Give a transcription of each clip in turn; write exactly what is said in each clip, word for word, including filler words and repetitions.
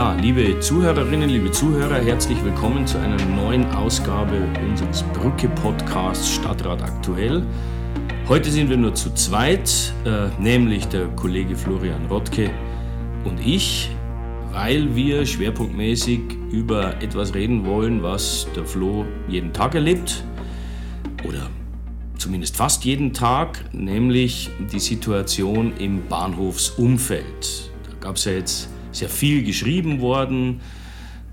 Ja, liebe Zuhörerinnen, liebe Zuhörer, herzlich willkommen zu einer neuen Ausgabe unseres Brücke-Podcasts Stadtrat aktuell. Heute sind wir nur zu zweit, äh, nämlich der Kollege Florian Rottke und ich, weil wir schwerpunktmäßig über etwas reden wollen, was der Flo jeden Tag erlebt oder zumindest fast jeden Tag, nämlich die Situation im Bahnhofsumfeld. Da gab es ja jetzt sehr viel geschrieben worden,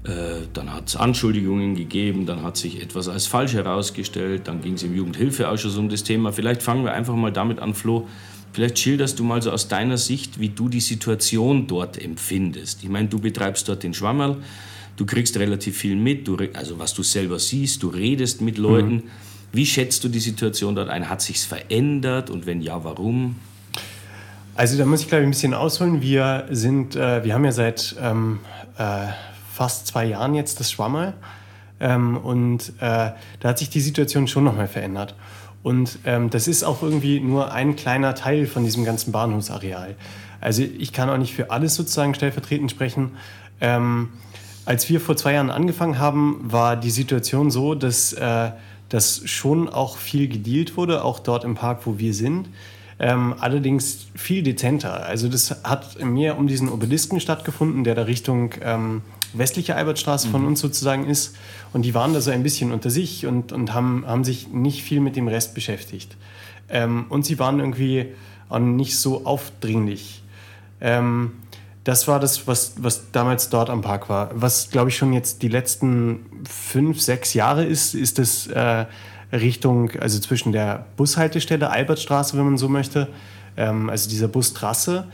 dann hat es Anschuldigungen gegeben, dann hat sich etwas als falsch herausgestellt, dann ging es im Jugendhilfeausschuss um das Thema. Vielleicht fangen wir einfach mal damit an, Flo. Vielleicht schilderst du mal so aus deiner Sicht, wie du die Situation dort empfindest. Ich meine, du betreibst dort den Schwammerl, du kriegst relativ viel mit, du, also was du selber siehst, du redest mit Leuten. Mhm. Wie schätzt du die Situation dort ein? Hat sich's verändert und wenn ja, warum? Also da muss ich, glaube ich, ein bisschen ausholen. Wir sind, äh, wir haben ja seit ähm, äh, fast zwei Jahren jetzt das Schwammerl ähm, und äh, da hat sich die Situation schon nochmal verändert. Und ähm, das ist auch irgendwie nur ein kleiner Teil von diesem ganzen Bahnhofsareal. Also ich kann auch nicht für alles sozusagen stellvertretend sprechen. Ähm, als wir vor zwei Jahren angefangen haben, war die Situation so, dass äh, dass schon auch viel gedealt wurde, auch dort im Park, wo wir sind. Ähm, allerdings viel dezenter. Also das hat mehr um diesen Obelisken stattgefunden, der da Richtung ähm, westliche Albertstraße von mhm. uns sozusagen ist. Und die waren da so ein bisschen unter sich und, und haben, haben sich nicht viel mit dem Rest beschäftigt. Ähm, und sie waren irgendwie auch nicht so aufdringlich. Ähm, Das war das, was, was damals dort am Park war. Was, glaube ich, schon jetzt die letzten fünf, sechs Jahre ist, ist das äh, Richtung, also zwischen der Bushaltestelle, Albertstraße, wenn man so möchte, ähm, also dieser Bustrasse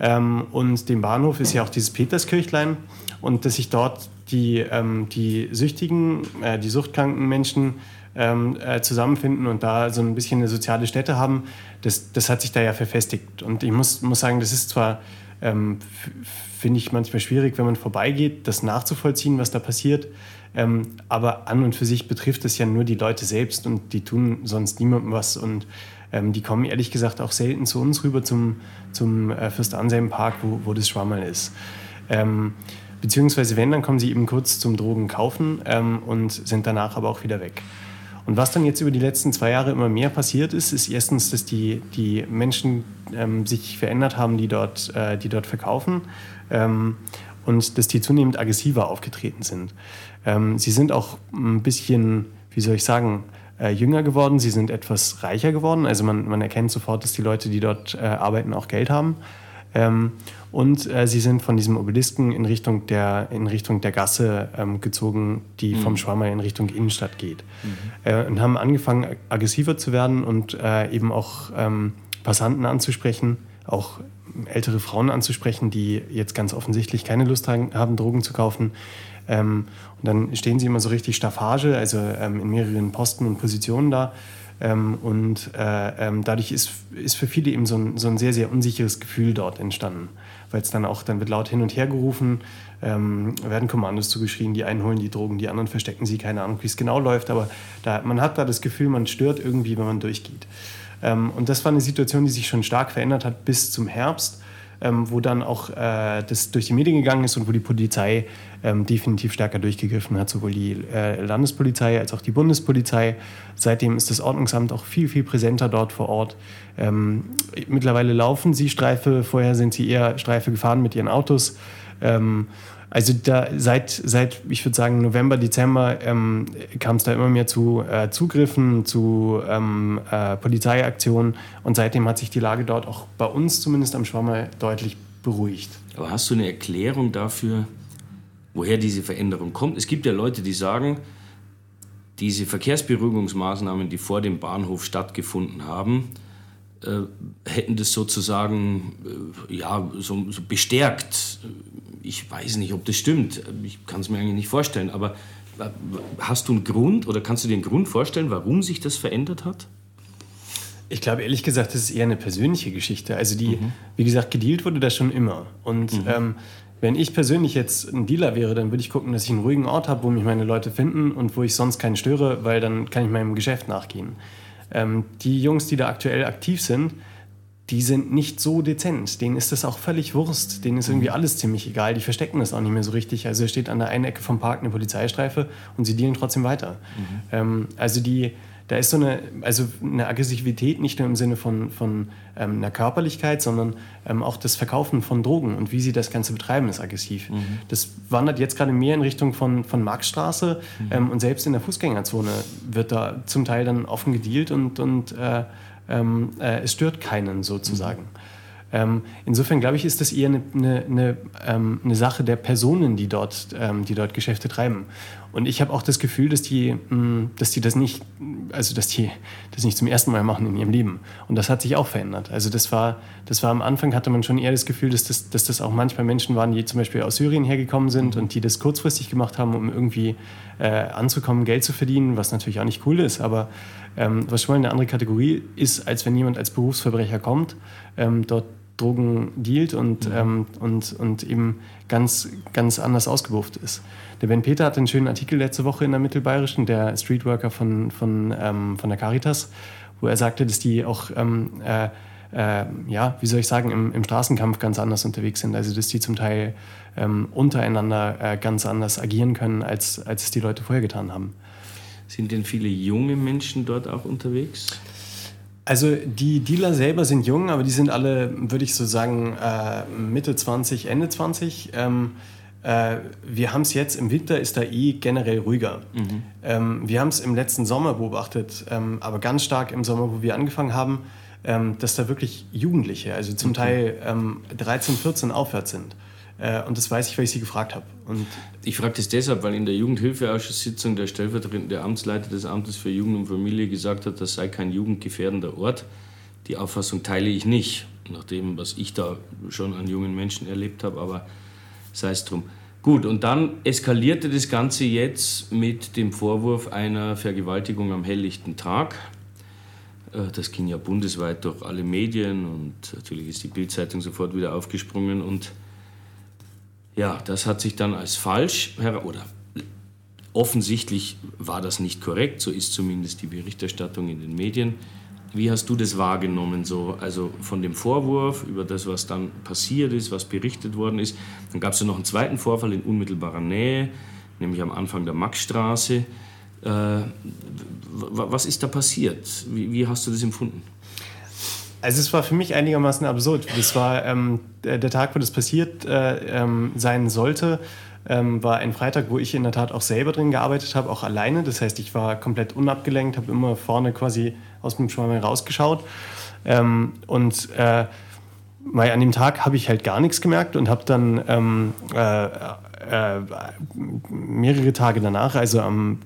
ähm, und dem Bahnhof ist ja auch dieses Peterskirchlein und dass sich dort die, ähm, die Süchtigen, äh, die suchtkranken Menschen ähm, äh, zusammenfinden und da so ein bisschen eine soziale Stätte haben, das, das hat sich da ja verfestigt. Und ich muss, muss sagen, das ist zwar... Ähm, f- finde ich manchmal schwierig, wenn man vorbeigeht, das nachzuvollziehen, was da passiert. Ähm, aber an und für sich betrifft es ja nur die Leute selbst und die tun sonst niemandem was. Und ähm, die kommen ehrlich gesagt auch selten zu uns rüber zum, zum äh, Fürst-Anselm-Park, wo, wo das Schwammerl ist. Ähm, beziehungsweise wenn, dann kommen sie eben kurz zum Drogenkaufen ähm, und sind danach aber auch wieder weg. Und was dann jetzt über die letzten zwei Jahre immer mehr passiert ist, ist erstens, dass die, die Menschen ähm, sich verändert haben, die dort, äh, die dort verkaufen ähm, und dass die zunehmend aggressiver aufgetreten sind. Ähm, sie sind auch ein bisschen, wie soll ich sagen, äh, jünger geworden, sie sind etwas reicher geworden. Also man, man erkennt sofort, dass die Leute, die dort äh, arbeiten, auch Geld haben. Ähm, und äh, sie sind von diesem Obelisken in Richtung der, in Richtung der Gasse ähm, gezogen, die mhm. vom Schwammerl in Richtung Innenstadt geht. Mhm. Äh, und haben angefangen, aggressiver zu werden und äh, eben auch ähm, Passanten anzusprechen, auch ältere Frauen anzusprechen, die jetzt ganz offensichtlich keine Lust haben, Drogen zu kaufen. Ähm, und dann stehen sie immer so richtig Staffage, also ähm, in mehreren Posten und Positionen da. Ähm, und äh, ähm, dadurch ist, ist für viele eben so ein, so ein sehr, sehr unsicheres Gefühl dort entstanden. Weil es dann auch, dann wird laut hin und her gerufen, ähm, werden Kommandos zugeschrien, die einen holen die Drogen, die anderen verstecken sie, keine Ahnung, wie es genau läuft. Aber da, man hat da das Gefühl, man stört irgendwie, wenn man durchgeht. Ähm, und das war eine Situation, die sich schon stark verändert hat bis zum Herbst, ähm, wo dann auch äh, das durch die Medien gegangen ist und wo die Polizei ähm, definitiv stärker durchgegriffen hat, sowohl die äh, Landespolizei als auch die Bundespolizei. Seitdem ist das Ordnungsamt auch viel, viel präsenter dort vor Ort. Ähm, mittlerweile laufen sie Streife, vorher sind sie eher Streife gefahren mit ihren Autos. Ähm, also da seit, seit, ich würde sagen, November, Dezember ähm, kam es da immer mehr zu äh, Zugriffen, zu ähm, äh, Polizeiaktionen und seitdem hat sich die Lage dort auch bei uns zumindest am Schwammerl deutlich beruhigt. Aber hast du eine Erklärung dafür, woher diese Veränderung kommt? Es gibt ja Leute, die sagen, diese Verkehrsberuhigungsmaßnahmen, die vor dem Bahnhof stattgefunden haben, äh, hätten das sozusagen äh, ja, so, so bestärkt. Ich weiß nicht, ob das stimmt. Ich kann es mir eigentlich nicht vorstellen. Aber hast du einen Grund oder kannst du dir einen Grund vorstellen, warum sich das verändert hat? Ich glaube, ehrlich gesagt, das ist eher eine persönliche Geschichte. Also die, mhm. wie gesagt, gedealt wurde das schon immer. Und mhm. ähm, wenn ich persönlich jetzt ein Dealer wäre, dann würde ich gucken, dass ich einen ruhigen Ort habe, wo mich meine Leute finden und wo ich sonst keinen störe, weil dann kann ich meinem Geschäft nachgehen. Ähm, die Jungs, die da aktuell aktiv sind, die sind nicht so dezent. Denen ist das auch völlig Wurst. Denen ist irgendwie alles ziemlich egal. Die verstecken das auch nicht mehr so richtig. Also steht an der einen Ecke vom Park eine Polizeistreife und sie dealen trotzdem weiter. Mhm. Ähm, also die, da ist so eine, also eine Aggressivität nicht nur im Sinne von, von ähm, einer Körperlichkeit, sondern ähm, auch das Verkaufen von Drogen und wie sie das Ganze betreiben, ist aggressiv. Mhm. Das wandert jetzt gerade mehr in Richtung von, von Marktstraße mhm. ähm, und selbst in der Fußgängerzone wird da zum Teil dann offen gedealt und, und äh, Ähm, äh, es stört keinen sozusagen. Mhm. Ähm, insofern glaube ich, ist das eher eine ne, ne, ähm, ne Sache der Personen, die dort, ähm, die dort Geschäfte treiben. Und ich habe auch das Gefühl, dass die, mh, dass die das nicht, also dass die das nicht zum ersten Mal machen in ihrem Leben. Und das hat sich auch verändert. Also das war, das war am Anfang hatte man schon eher das Gefühl, dass das, dass das auch manchmal Menschen waren, die zum Beispiel aus Syrien hergekommen sind und die das kurzfristig gemacht haben, um irgendwie äh, anzukommen, Geld zu verdienen, was natürlich auch nicht cool ist, aber ähm, was schon mal eine andere Kategorie ist, als wenn jemand als Berufsverbrecher kommt, ähm, dort Drogen dealt und, mhm. ähm, und, und eben ganz, ganz anders ausgebufft ist. Der Ben Peter hat einen schönen Artikel letzte Woche in der Mittelbayerischen, der Streetworker von, von, ähm, von der Caritas, wo er sagte, dass die auch, ähm, äh, äh, ja, wie soll ich sagen, im, im Straßenkampf ganz anders unterwegs sind. Also dass die zum Teil ähm, untereinander äh, ganz anders agieren können, als, als es die Leute vorher getan haben. Sind denn viele junge Menschen dort auch unterwegs? Also die Dealer selber sind jung, aber die sind alle, würde ich so sagen, äh, Mitte zwanzig, Ende zwanzig. Ähm, äh, wir haben es jetzt, im Winter ist da eh generell ruhiger. Mhm. Ähm, wir haben es im letzten Sommer beobachtet, ähm, aber ganz stark im Sommer, wo wir angefangen haben, ähm, dass da wirklich Jugendliche, also zum okay. Teil ähm, dreizehn, vierzehn aufwärts sind. Äh, und das weiß ich, weil ich sie gefragt habe. Und ich frage das deshalb, weil in der Jugendhilfeausschusssitzung der stellvertretende Amtsleiter des Amtes für Jugend und Familie gesagt hat, das sei kein jugendgefährdender Ort. Die Auffassung teile ich nicht, nach dem, was ich da schon an jungen Menschen erlebt habe, aber sei es drum. Gut, und dann eskalierte das Ganze jetzt mit dem Vorwurf einer Vergewaltigung am helllichten Tag. Das ging ja bundesweit durch alle Medien und natürlich ist die Bild-Zeitung sofort wieder aufgesprungen und ja, das hat sich dann als falsch heraus... Oder offensichtlich war das nicht korrekt, so ist zumindest die Berichterstattung in den Medien. Wie hast du das wahrgenommen? So? Also von dem Vorwurf über das, was dann passiert ist, was berichtet worden ist. Dann gab es ja noch einen zweiten Vorfall in unmittelbarer Nähe, nämlich am Anfang der Maxstraße. Äh, was ist da passiert? Wie, wie hast du das empfunden? Also es war für mich einigermaßen absurd. Das war ähm, der, der Tag, wo das passiert äh, ähm, sein sollte, ähm, war ein Freitag, wo ich in der Tat auch selber drin gearbeitet habe, auch alleine. Das heißt, ich war komplett unabgelenkt, habe immer vorne quasi aus dem Schwammerl rausgeschaut. Ähm, und äh, weil an dem Tag habe ich halt gar nichts gemerkt und habe dann ähm, äh, äh, mehrere Tage danach, also am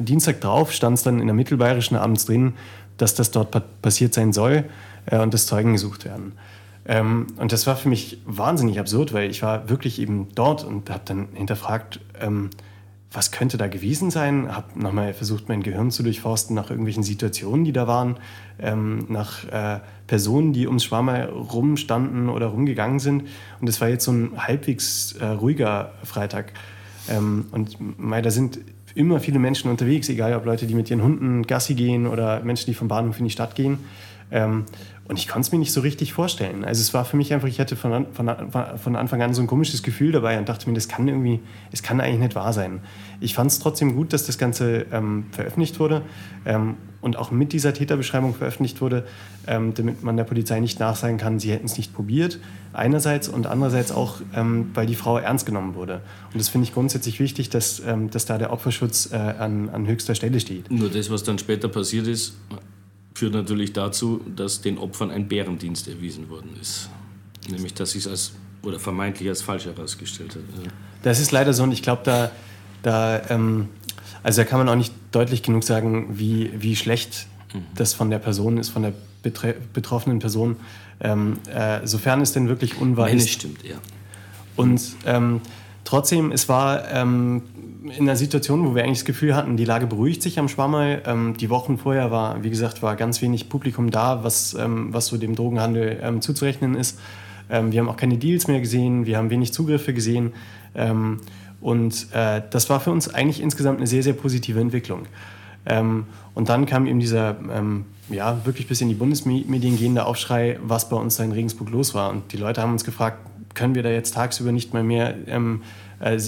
Dienstag drauf, stand es dann in der Mittelbayerischen abends drin, dass das dort passiert sein soll äh, und dass Zeugen gesucht werden. Ähm, und das war für mich wahnsinnig absurd, weil ich war wirklich eben dort und habe dann hinterfragt, ähm, was könnte da gewesen sein? Habe nochmal versucht, mein Gehirn zu durchforsten nach irgendwelchen Situationen, die da waren, ähm, nach äh, Personen, die ums Schwammerl rumstanden oder rumgegangen sind. Und das war jetzt so ein halbwegs äh, ruhiger Freitag. Ähm, und mei, da sind immer viele Menschen unterwegs, egal ob Leute, die mit ihren Hunden Gassi gehen oder Menschen, die vom Bahnhof in die Stadt gehen. Ähm, und ich konnte es mir nicht so richtig vorstellen. Also es war für mich einfach, ich hatte von, von, von Anfang an so ein komisches Gefühl dabei und dachte mir, das kann irgendwie, es kann eigentlich nicht wahr sein. Ich fand es trotzdem gut, dass das Ganze ähm, veröffentlicht wurde ähm, und auch mit dieser Täterbeschreibung veröffentlicht wurde, ähm, damit man der Polizei nicht nachsagen kann, sie hätten es nicht probiert, einerseits und andererseits auch, ähm, weil die Frau ernst genommen wurde. Und das finde ich grundsätzlich wichtig, dass, ähm, dass da der Opferschutz äh, an, an höchster Stelle steht. Nur das, was dann später passiert ist, führt natürlich dazu, dass den Opfern ein Bärendienst erwiesen worden ist. Nämlich, dass sich es als, oder vermeintlich als falsch herausgestellt hat. Also das ist leider so und ich glaube, da, da, ähm, also da kann man auch nicht deutlich genug sagen, wie, wie schlecht mhm. das von der Person ist, von der betre- betroffenen Person, ähm, äh, sofern es denn wirklich unwahr ist. Stimmt, ja. Und ähm, trotzdem, es war ähm, in einer Situation, wo wir eigentlich das Gefühl hatten, die Lage beruhigt sich am Schwammerl. Ähm, die Wochen vorher war, wie gesagt, war ganz wenig Publikum da, was, ähm, was so dem Drogenhandel ähm, zuzurechnen ist. Ähm, wir haben auch keine Deals mehr gesehen, wir haben wenig Zugriffe gesehen. Ähm, und äh, das war für uns eigentlich insgesamt eine sehr, sehr positive Entwicklung. Ähm, und dann kam eben dieser ähm, ja, wirklich bis in die Bundesmedien gehender Aufschrei, was bei uns da in Regensburg los war. Und die Leute haben uns gefragt, können wir da jetzt tagsüber nicht mal mehr ähm, äh,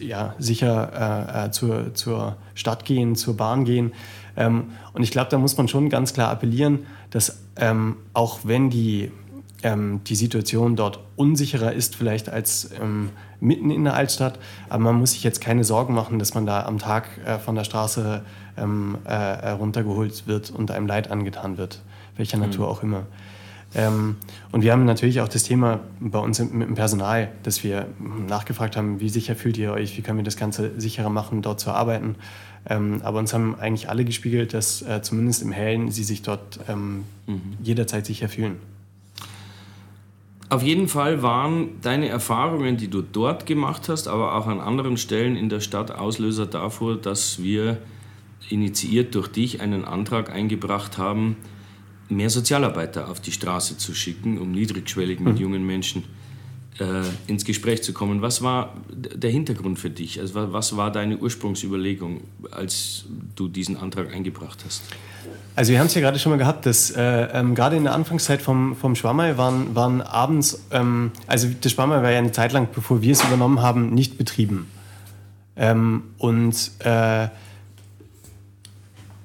ja, sicher äh, zur, zur Stadt gehen, zur Bahn gehen. Ähm, und ich glaube, da muss man schon ganz klar appellieren, dass ähm, auch wenn die, ähm, die Situation dort unsicherer ist vielleicht als ähm, mitten in der Altstadt, aber man muss sich jetzt keine Sorgen machen, dass man da am Tag äh, von der Straße ähm, äh, runtergeholt wird und einem Leid angetan wird, welcher mhm. Natur auch immer. Ähm, und wir haben natürlich auch das Thema bei uns mit dem Personal, dass wir nachgefragt haben, wie sicher fühlt ihr euch, wie können wir das Ganze sicherer machen, dort zu arbeiten. Ähm, aber uns haben eigentlich alle gespiegelt, dass äh, zumindest im Hellen sie sich dort ähm, mhm. jederzeit sicher fühlen. Auf jeden Fall waren deine Erfahrungen, die du dort gemacht hast, aber auch an anderen Stellen in der Stadt Auslöser dafür, dass wir, initiiert durch dich, einen Antrag eingebracht haben, mehr Sozialarbeiter auf die Straße zu schicken, um niedrigschwellig mit mhm. jungen Menschen äh, ins Gespräch zu kommen. Was war der Hintergrund für dich? Also was war deine Ursprungsüberlegung, als du diesen Antrag eingebracht hast? Also wir haben es ja gerade schon mal gehabt, dass äh, ähm, gerade in der Anfangszeit vom, vom Schwammerl waren, waren abends, ähm, also das Schwammerl war ja eine Zeit lang, bevor wir es übernommen haben, nicht betrieben. Ähm, und äh,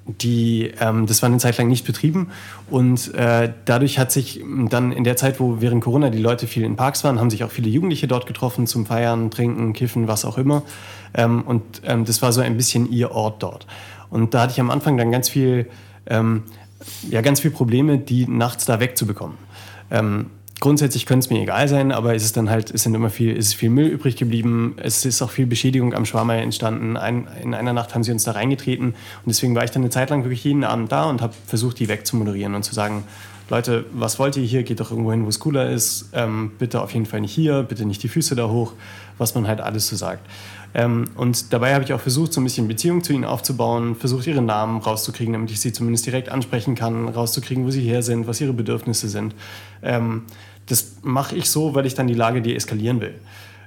Die, ähm, das war eine Zeit lang nicht betrieben und äh, dadurch hat sich dann in der Zeit, wo während Corona die Leute viel in Parks waren, haben sich auch viele Jugendliche dort getroffen zum Feiern, Trinken, Kiffen, was auch immer. Ähm, und ähm, das war so ein bisschen ihr Ort dort. Und da hatte ich am Anfang dann ganz viel, ähm, ja, ganz viel Probleme, die nachts da wegzubekommen. Ähm, Grundsätzlich könnte es mir egal sein, aber es ist dann halt, es sind immer viel, es ist viel Müll übrig geblieben, es ist auch viel Beschädigung am Schwammerl entstanden. Ein, in einer Nacht haben sie uns da reingetreten und deswegen war ich dann eine Zeit lang wirklich jeden Abend da und habe versucht, die wegzumoderieren und zu sagen, Leute, was wollt ihr hier? Geht doch irgendwo hin, wo es cooler ist. Ähm, bitte auf jeden Fall nicht hier, bitte nicht die Füße da hoch, was man halt alles so sagt. Ähm, und dabei habe ich auch versucht, so ein bisschen Beziehung zu ihnen aufzubauen, versucht, ihre Namen rauszukriegen, damit ich sie zumindest direkt ansprechen kann, rauszukriegen, wo sie her sind, was ihre Bedürfnisse sind. Ähm, das mache ich so, weil ich dann die Lage deeskalieren will.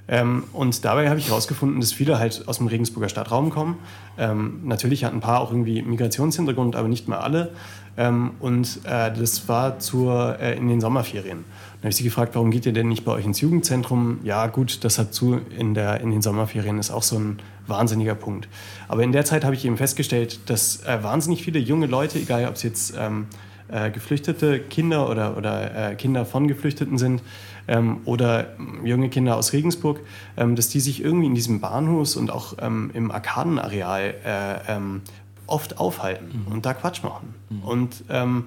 Ähm, und dabei habe ich herausgefunden, dass viele halt aus dem Regensburger Stadtraum kommen. Ähm, natürlich hatten ein paar auch irgendwie Migrationshintergrund, aber nicht mehr alle. Ähm, und äh, das war zur, äh, in den Sommerferien. Dann habe ich sie gefragt, warum geht ihr denn nicht bei euch ins Jugendzentrum? Ja gut, das hat zu in, der, in den Sommerferien, ist auch so ein wahnsinniger Punkt. Aber in der Zeit habe ich eben festgestellt, dass äh, wahnsinnig viele junge Leute, egal ob es jetzt ähm, äh, geflüchtete Kinder oder, oder äh, Kinder von Geflüchteten sind, Ähm, oder junge Kinder aus Regensburg, ähm, dass die sich irgendwie in diesem Bahnhofs- und auch ähm, im Arkadenareal äh, ähm, oft aufhalten mhm. und da Quatsch machen. Mhm. Und ähm,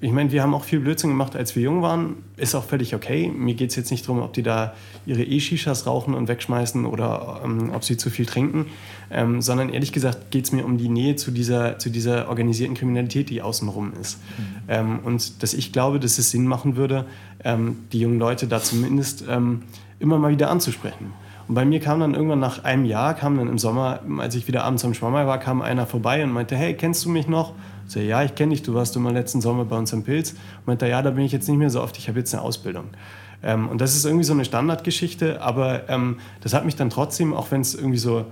ich meine, wir haben auch viel Blödsinn gemacht, als wir jung waren. Ist auch völlig okay. Mir geht es jetzt nicht darum, ob die da ihre E-Shishas rauchen und wegschmeißen oder ähm, ob sie zu viel trinken, ähm, sondern ehrlich gesagt geht es mir um die Nähe zu dieser, zu dieser organisierten Kriminalität, die außenrum ist. Mhm. Ähm, und dass ich glaube, dass es Sinn machen würde, ähm, die jungen Leute da zumindest ähm, immer mal wieder anzusprechen. Und bei mir kam dann irgendwann nach einem Jahr, kam dann im Sommer, als ich wieder abends am Schwammerl war, kam einer vorbei und meinte, hey, kennst du mich noch? Ich so, ja, ich kenne dich, du warst immer letzten Sommer bei uns am Pilz. Und meinte, ja, da bin ich jetzt nicht mehr so oft, ich habe jetzt eine Ausbildung. Ähm, und das ist irgendwie so eine Standardgeschichte, aber ähm, das hat mich dann trotzdem, auch wenn es irgendwie so,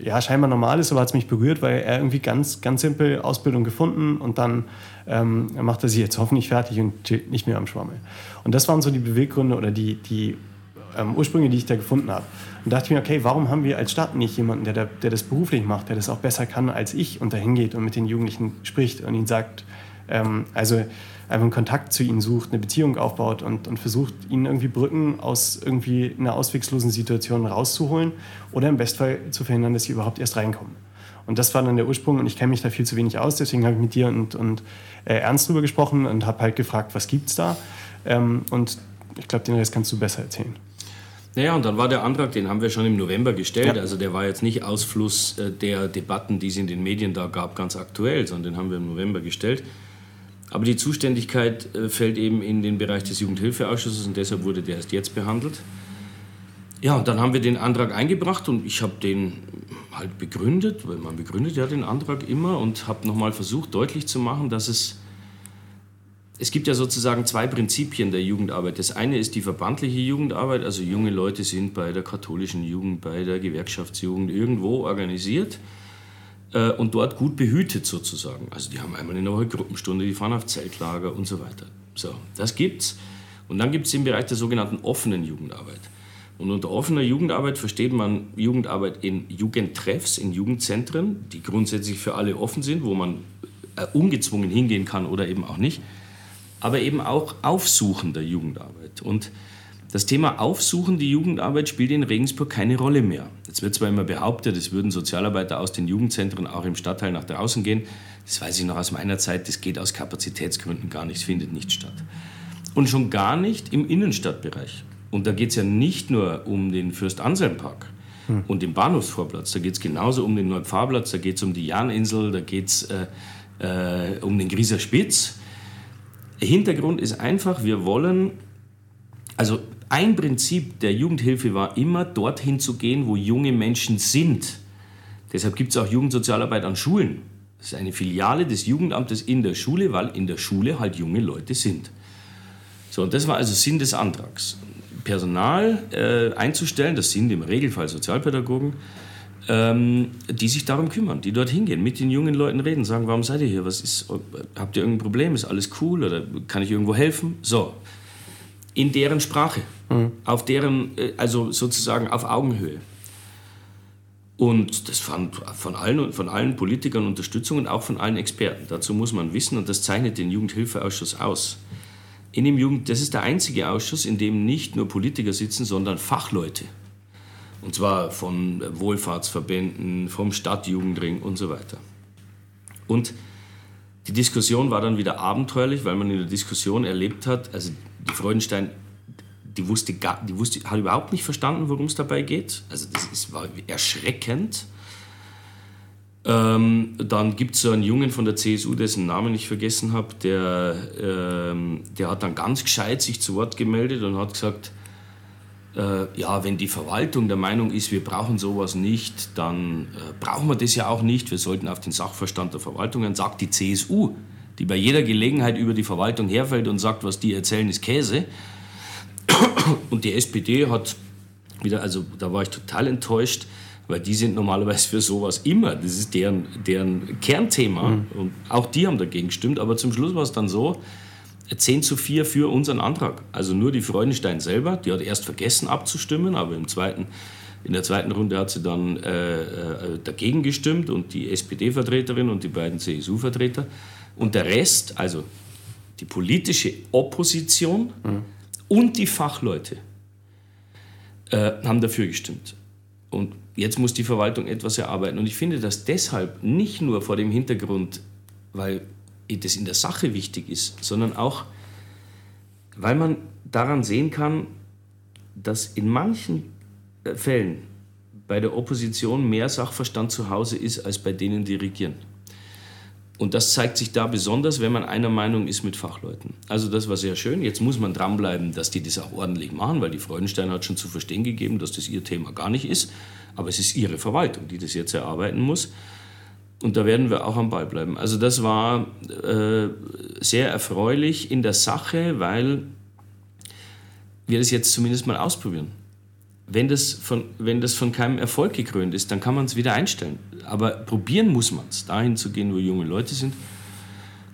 ja, scheinbar normal ist, aber hat es mich berührt, weil er irgendwie ganz, ganz simpel Ausbildung gefunden und dann ähm, macht er sie jetzt hoffentlich fertig und chillt nicht mehr am Schwammerl. Und das waren so die Beweggründe oder die, die ähm, Ursprünge, die ich da gefunden habe. Und dachte ich mir, okay, warum haben wir als Stadt nicht jemanden, der, der, der das beruflich macht, der das auch besser kann als ich und dahin geht und mit den Jugendlichen spricht und ihnen sagt, ähm, also einfach einen Kontakt zu ihnen sucht, eine Beziehung aufbaut und, und versucht, ihnen irgendwie Brücken aus irgendwie einer auswegslosen Situation rauszuholen oder im Bestfall zu verhindern, dass sie überhaupt erst reinkommen. Und das war dann der Ursprung und ich kenne mich da viel zu wenig aus, deswegen habe ich mit dir und, und äh, Ernst drüber gesprochen und habe halt gefragt, was gibt's da? Ähm, und ich glaube, den Rest kannst du besser erzählen. Naja, und dann war der Antrag, den haben wir schon im November gestellt, ja. Also der war jetzt nicht Ausfluss der Debatten, die es in den Medien da gab, ganz aktuell, sondern den haben wir im November gestellt. Aber die Zuständigkeit fällt eben in den Bereich des Jugendhilfeausschusses und deshalb wurde der erst jetzt behandelt. Ja, und dann haben wir den Antrag eingebracht und ich habe den halt begründet, weil man begründet ja den Antrag immer und habe nochmal versucht, deutlich zu machen, dass es... Es gibt ja sozusagen zwei Prinzipien der Jugendarbeit. Das eine ist die verbandliche Jugendarbeit, also junge Leute sind bei der katholischen Jugend, bei der Gewerkschaftsjugend irgendwo organisiert. äh, und dort gut behütet sozusagen. Also die haben einmal in der Woche Gruppenstunde, die fahren auf Zeltlager und so weiter. So, das gibt's. Und dann gibt es den Bereich der sogenannten offenen Jugendarbeit. Und unter offener Jugendarbeit versteht man Jugendarbeit in Jugendtreffs, in Jugendzentren, die grundsätzlich für alle offen sind, wo man äh, ungezwungen hingehen kann oder eben auch nicht. Aber eben auch aufsuchender Jugendarbeit. Und das Thema aufsuchende Jugendarbeit spielt in Regensburg keine Rolle mehr. Jetzt wird zwar immer behauptet, es würden Sozialarbeiter aus den Jugendzentren auch im Stadtteil nach draußen gehen. Das weiß ich noch aus meiner Zeit, das geht aus Kapazitätsgründen gar nicht, es findet nicht statt. Und schon gar nicht im Innenstadtbereich. Und da geht es ja nicht nur um den Fürst-Anselm-Park hm. und den Bahnhofsvorplatz. Da geht es genauso um den Neupfarrplatz, da geht es um die Jahninsel, da geht es äh, äh, um den Grieserspitz. Hintergrund ist einfach, wir wollen, also ein Prinzip der Jugendhilfe war immer, dorthin zu gehen, wo junge Menschen sind. Deshalb gibt es auch Jugendsozialarbeit an Schulen. Das ist eine Filiale des Jugendamtes in der Schule, weil in der Schule halt junge Leute sind. So, und das war also Sinn des Antrags. Personal äh, einzustellen, das sind im Regelfall Sozialpädagogen, ähm, die sich darum kümmern, die dort hingehen, mit den jungen Leuten reden, sagen, warum seid ihr hier, was ist, habt ihr irgendein Problem, ist alles cool oder kann ich irgendwo helfen? So, in deren Sprache, mhm. auf deren, also sozusagen auf Augenhöhe. Und das fand von allen, von allen Politikern Unterstützung und auch von allen Experten. Dazu muss man wissen, und das zeichnet den Jugendhilfeausschuss aus, in dem Jugend, das ist der einzige Ausschuss, in dem nicht nur Politiker sitzen, sondern Fachleute. Und zwar von Wohlfahrtsverbänden, vom Stadtjugendring und so weiter. Und die Diskussion war dann wieder abenteuerlich, weil man in der Diskussion erlebt hat, also die Freudenstein, die wusste, gar, die wusste hat überhaupt nicht verstanden, worum es dabei geht. Also das ist, war erschreckend. Ähm, dann gibt es so einen Jungen von der C S U, dessen Namen ich vergessen habe, der, ähm, der hat dann ganz gescheit sich zu Wort gemeldet und hat gesagt, äh, ja, wenn die Verwaltung der Meinung ist, wir brauchen sowas nicht, dann äh, brauchen wir das ja auch nicht, wir sollten auf den Sachverstand der Verwaltung, dann sagt die C S U, die bei jeder Gelegenheit über die Verwaltung herfällt und sagt, was die erzählen, ist Käse. Und die S P D hat wieder, also da war ich total enttäuscht, weil die sind normalerweise für sowas immer, das ist deren, deren Kernthema. Mhm. Und auch die haben dagegen gestimmt, aber zum Schluss war es dann so, zehn zu vier für unseren Antrag. Also nur die Freudenstein selber, die hat erst vergessen abzustimmen, aber im zweiten, in der zweiten Runde hat sie dann äh, äh, dagegen gestimmt und die S P D-Vertreterin und die beiden C S U-Vertreter. Und der Rest, also die politische Opposition mhm. und die Fachleute, äh, haben dafür gestimmt. Und jetzt muss die Verwaltung etwas erarbeiten. Und ich finde das deshalb nicht nur vor dem Hintergrund, weil das in der Sache wichtig ist, sondern auch, weil man daran sehen kann, dass in manchen Fällen bei der Opposition mehr Sachverstand zu Hause ist, als bei denen, die regieren. Und das zeigt sich da besonders, wenn man einer Meinung ist mit Fachleuten. Also das war sehr schön. Jetzt muss man dranbleiben, dass die das auch ordentlich machen, weil die Freudenstein hat schon zu verstehen gegeben, dass das ihr Thema gar nicht ist. Aber es ist ihre Verwaltung, die das jetzt erarbeiten muss. Und da werden wir auch am Ball bleiben. Also das war äh, sehr erfreulich in der Sache, weil wir das jetzt zumindest mal ausprobieren. Wenn das von, wenn das von keinem Erfolg gekrönt ist, dann kann man es wieder einstellen. Aber probieren muss man es, dahin zu gehen, wo junge Leute sind.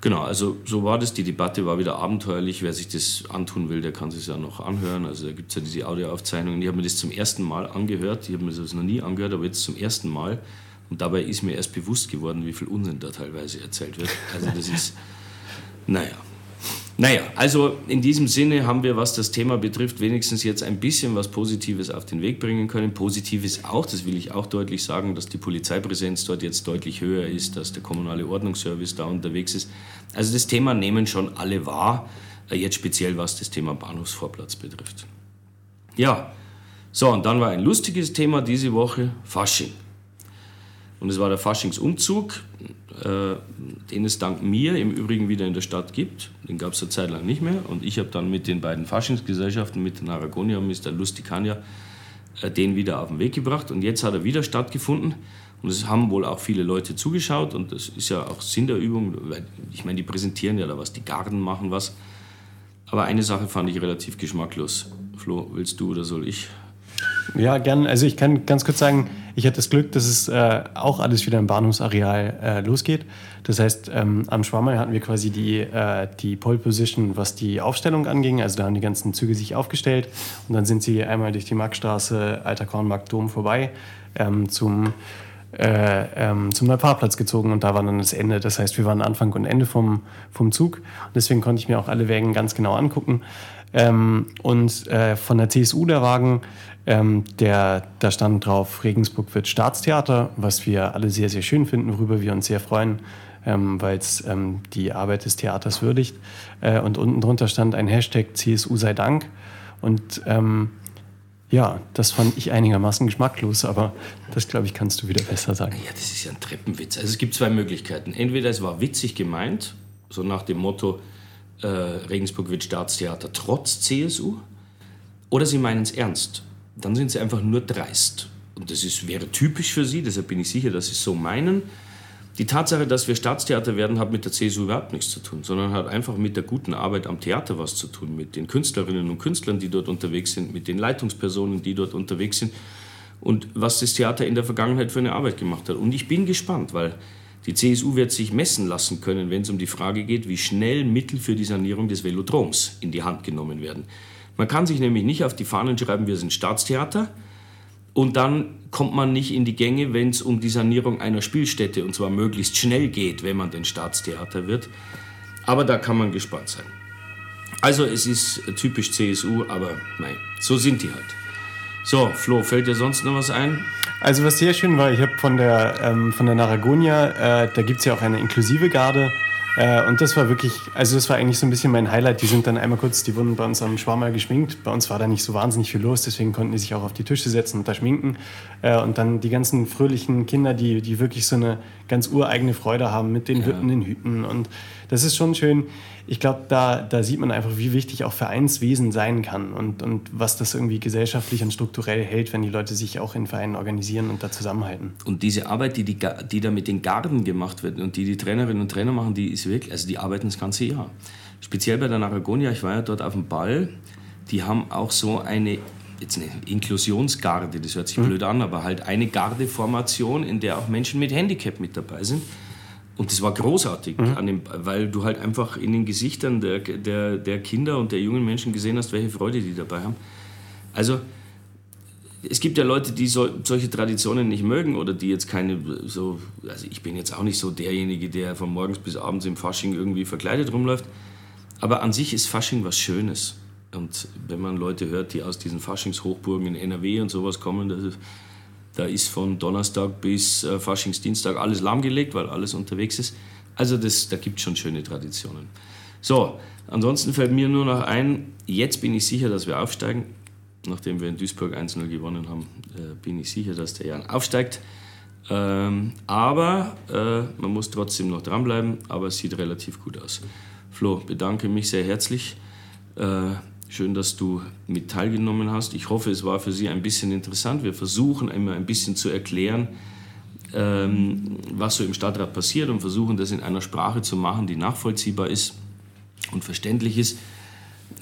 Genau, also so war das. Die Debatte war wieder abenteuerlich. Wer sich das antun will, der kann es ja noch anhören. Also da gibt es ja diese Audioaufzeichnungen. Ich habe mir das zum ersten Mal angehört. Ich habe mir das noch nie angehört, aber jetzt zum ersten Mal. Und dabei ist mir erst bewusst geworden, wie viel Unsinn da teilweise erzählt wird. Also das ist, naja. Naja, also in diesem Sinne haben wir, was das Thema betrifft, wenigstens jetzt ein bisschen was Positives auf den Weg bringen können. Positiv ist auch, das will ich auch deutlich sagen, dass die Polizeipräsenz dort jetzt deutlich höher ist, dass der kommunale Ordnungsservice da unterwegs ist. Also das Thema nehmen schon alle wahr, jetzt speziell was das Thema Bahnhofsvorplatz betrifft. Ja, so und dann war ein lustiges Thema diese Woche, Fasching. Und es war der Faschingsumzug, äh, den es dank mir im Übrigen wieder in der Stadt gibt. Den gab es eine Zeit lang nicht mehr. Und ich habe dann mit den beiden Faschingsgesellschaften, mit der Narragonia und mit der Lustikania, äh, den wieder auf den Weg gebracht. Und jetzt hat er wieder stattgefunden. Und es haben wohl auch viele Leute zugeschaut. Und das ist ja auch Sinn der Übung. Weil, ich meine, die präsentieren ja da was, die Garden machen was. Aber eine Sache fand ich relativ geschmacklos. Flo, willst du oder soll ich? Ja, gern. Also ich kann ganz kurz sagen, ich hatte das Glück, dass es äh, auch alles wieder im Bahnhofsareal äh, losgeht. Das heißt, ähm, am Schwammerl hatten wir quasi die, äh, die Pole Position, was die Aufstellung anging. Also da haben die ganzen Züge sich aufgestellt und dann sind sie einmal durch die Marktstraße, Alter Kornmarkt, Dom vorbei ähm, zum, äh, ähm, zum Neupfarrplatz gezogen und da war dann das Ende. Das heißt, wir waren Anfang und Ende vom, vom Zug und deswegen konnte ich mir auch alle Wägen ganz genau angucken. Ähm, und äh, von der C S U der Wagen, ähm, der, da stand drauf, Regensburg wird Staatstheater, was wir alle sehr, sehr schön finden, worüber wir uns sehr freuen, ähm, weil es ähm, die Arbeit des Theaters würdigt. Äh, und unten drunter stand ein Hashtag C S U sei Dank. Und ähm, ja, das fand ich einigermaßen geschmacklos, aber das, glaube ich, kannst du wieder besser sagen. Ja, das ist ja ein Treppenwitz. Also es gibt zwei Möglichkeiten. Entweder es war witzig gemeint, so nach dem Motto, Äh, Regensburg wird Staatstheater trotz C S U, oder sie meinen es ernst. Dann sind sie einfach nur dreist. Und das ist, wäre typisch für sie, deshalb bin ich sicher, dass sie es so meinen. Die Tatsache, dass wir Staatstheater werden, hat mit der C S U überhaupt nichts zu tun, sondern hat einfach mit der guten Arbeit am Theater was zu tun, mit den Künstlerinnen und Künstlern, die dort unterwegs sind, mit den Leitungspersonen, die dort unterwegs sind und was das Theater in der Vergangenheit für eine Arbeit gemacht hat. Und ich bin gespannt, weil die C S U wird sich messen lassen können, wenn es um die Frage geht, wie schnell Mittel für die Sanierung des Velodroms in die Hand genommen werden. Man kann sich nämlich nicht auf die Fahnen schreiben, wir sind Staatstheater, und dann kommt man nicht in die Gänge, wenn es um die Sanierung einer Spielstätte, und zwar möglichst schnell geht, wenn man denn Staatstheater wird. Aber da kann man gespannt sein. Also es ist typisch C S U, aber nein, so sind die halt. So, Flo, fällt dir sonst noch was ein? Also was sehr schön war, ich habe von der, ähm, von der Narragonia, äh, da gibt es ja auch eine inklusive Garde äh, und das war wirklich, also das war eigentlich so ein bisschen mein Highlight. Die sind dann einmal kurz, die wurden bei uns am Schwammerl geschminkt, bei uns war da nicht so wahnsinnig viel los, deswegen konnten die sich auch auf die Tische setzen und da schminken äh, und dann die ganzen fröhlichen Kinder, die, die wirklich so eine ganz ureigene Freude haben mit den ja. Hütten in Hüten und das ist schon schön. Ich glaube, da, da sieht man einfach, wie wichtig auch Vereinswesen sein kann und, und was das irgendwie gesellschaftlich und strukturell hält, wenn die Leute sich auch in Vereinen organisieren und da zusammenhalten. Und diese Arbeit, die, die, die da mit den Garden gemacht wird und die die Trainerinnen und Trainer machen, die ist wirklich, also die arbeiten das ganze Jahr. Speziell bei der Narragonia, ich war ja dort auf dem Ball, die haben auch so eine, jetzt eine Inklusionsgarde, das hört sich mhm. blöd an, aber halt eine Gardeformation, in der auch Menschen mit Handicap mit dabei sind. Und das war großartig, mhm. an dem, weil du halt einfach in den Gesichtern der, der, der Kinder und der jungen Menschen gesehen hast, welche Freude die dabei haben. Also es gibt ja Leute, die so, solche Traditionen nicht mögen oder die jetzt keine so, also ich bin jetzt auch nicht so derjenige, der von morgens bis abends im Fasching irgendwie verkleidet rumläuft, aber an sich ist Fasching was Schönes. Und wenn man Leute hört, die aus diesen Faschingshochburgen in N R W und sowas kommen, das ist, da ist von Donnerstag bis äh, Faschingsdienstag alles lahmgelegt, weil alles unterwegs ist. Also das, da gibt es schon schöne Traditionen. So, ansonsten fällt mir nur noch ein, jetzt bin ich sicher, dass wir aufsteigen. Nachdem wir in Duisburg eins null gewonnen haben, äh, bin ich sicher, dass der Jan aufsteigt. Ähm, aber äh, man muss trotzdem noch dranbleiben, aber es sieht relativ gut aus. Flo, bedanke mich sehr herzlich. Äh, Schön, dass du mit teilgenommen hast. Ich hoffe, es war für Sie ein bisschen interessant. Wir versuchen immer ein bisschen zu erklären, ähm, was so im Stadtrat passiert und versuchen, das in einer Sprache zu machen, die nachvollziehbar ist und verständlich ist.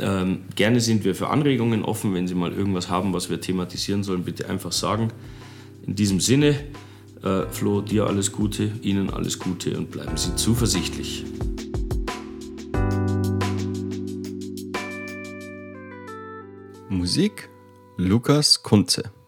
Ähm, gerne sind wir für Anregungen offen. Wenn Sie mal irgendwas haben, was wir thematisieren sollen, bitte einfach sagen. In diesem Sinne, äh, Flo, dir alles Gute, Ihnen alles Gute und bleiben Sie zuversichtlich. Musik Lukas Kunze.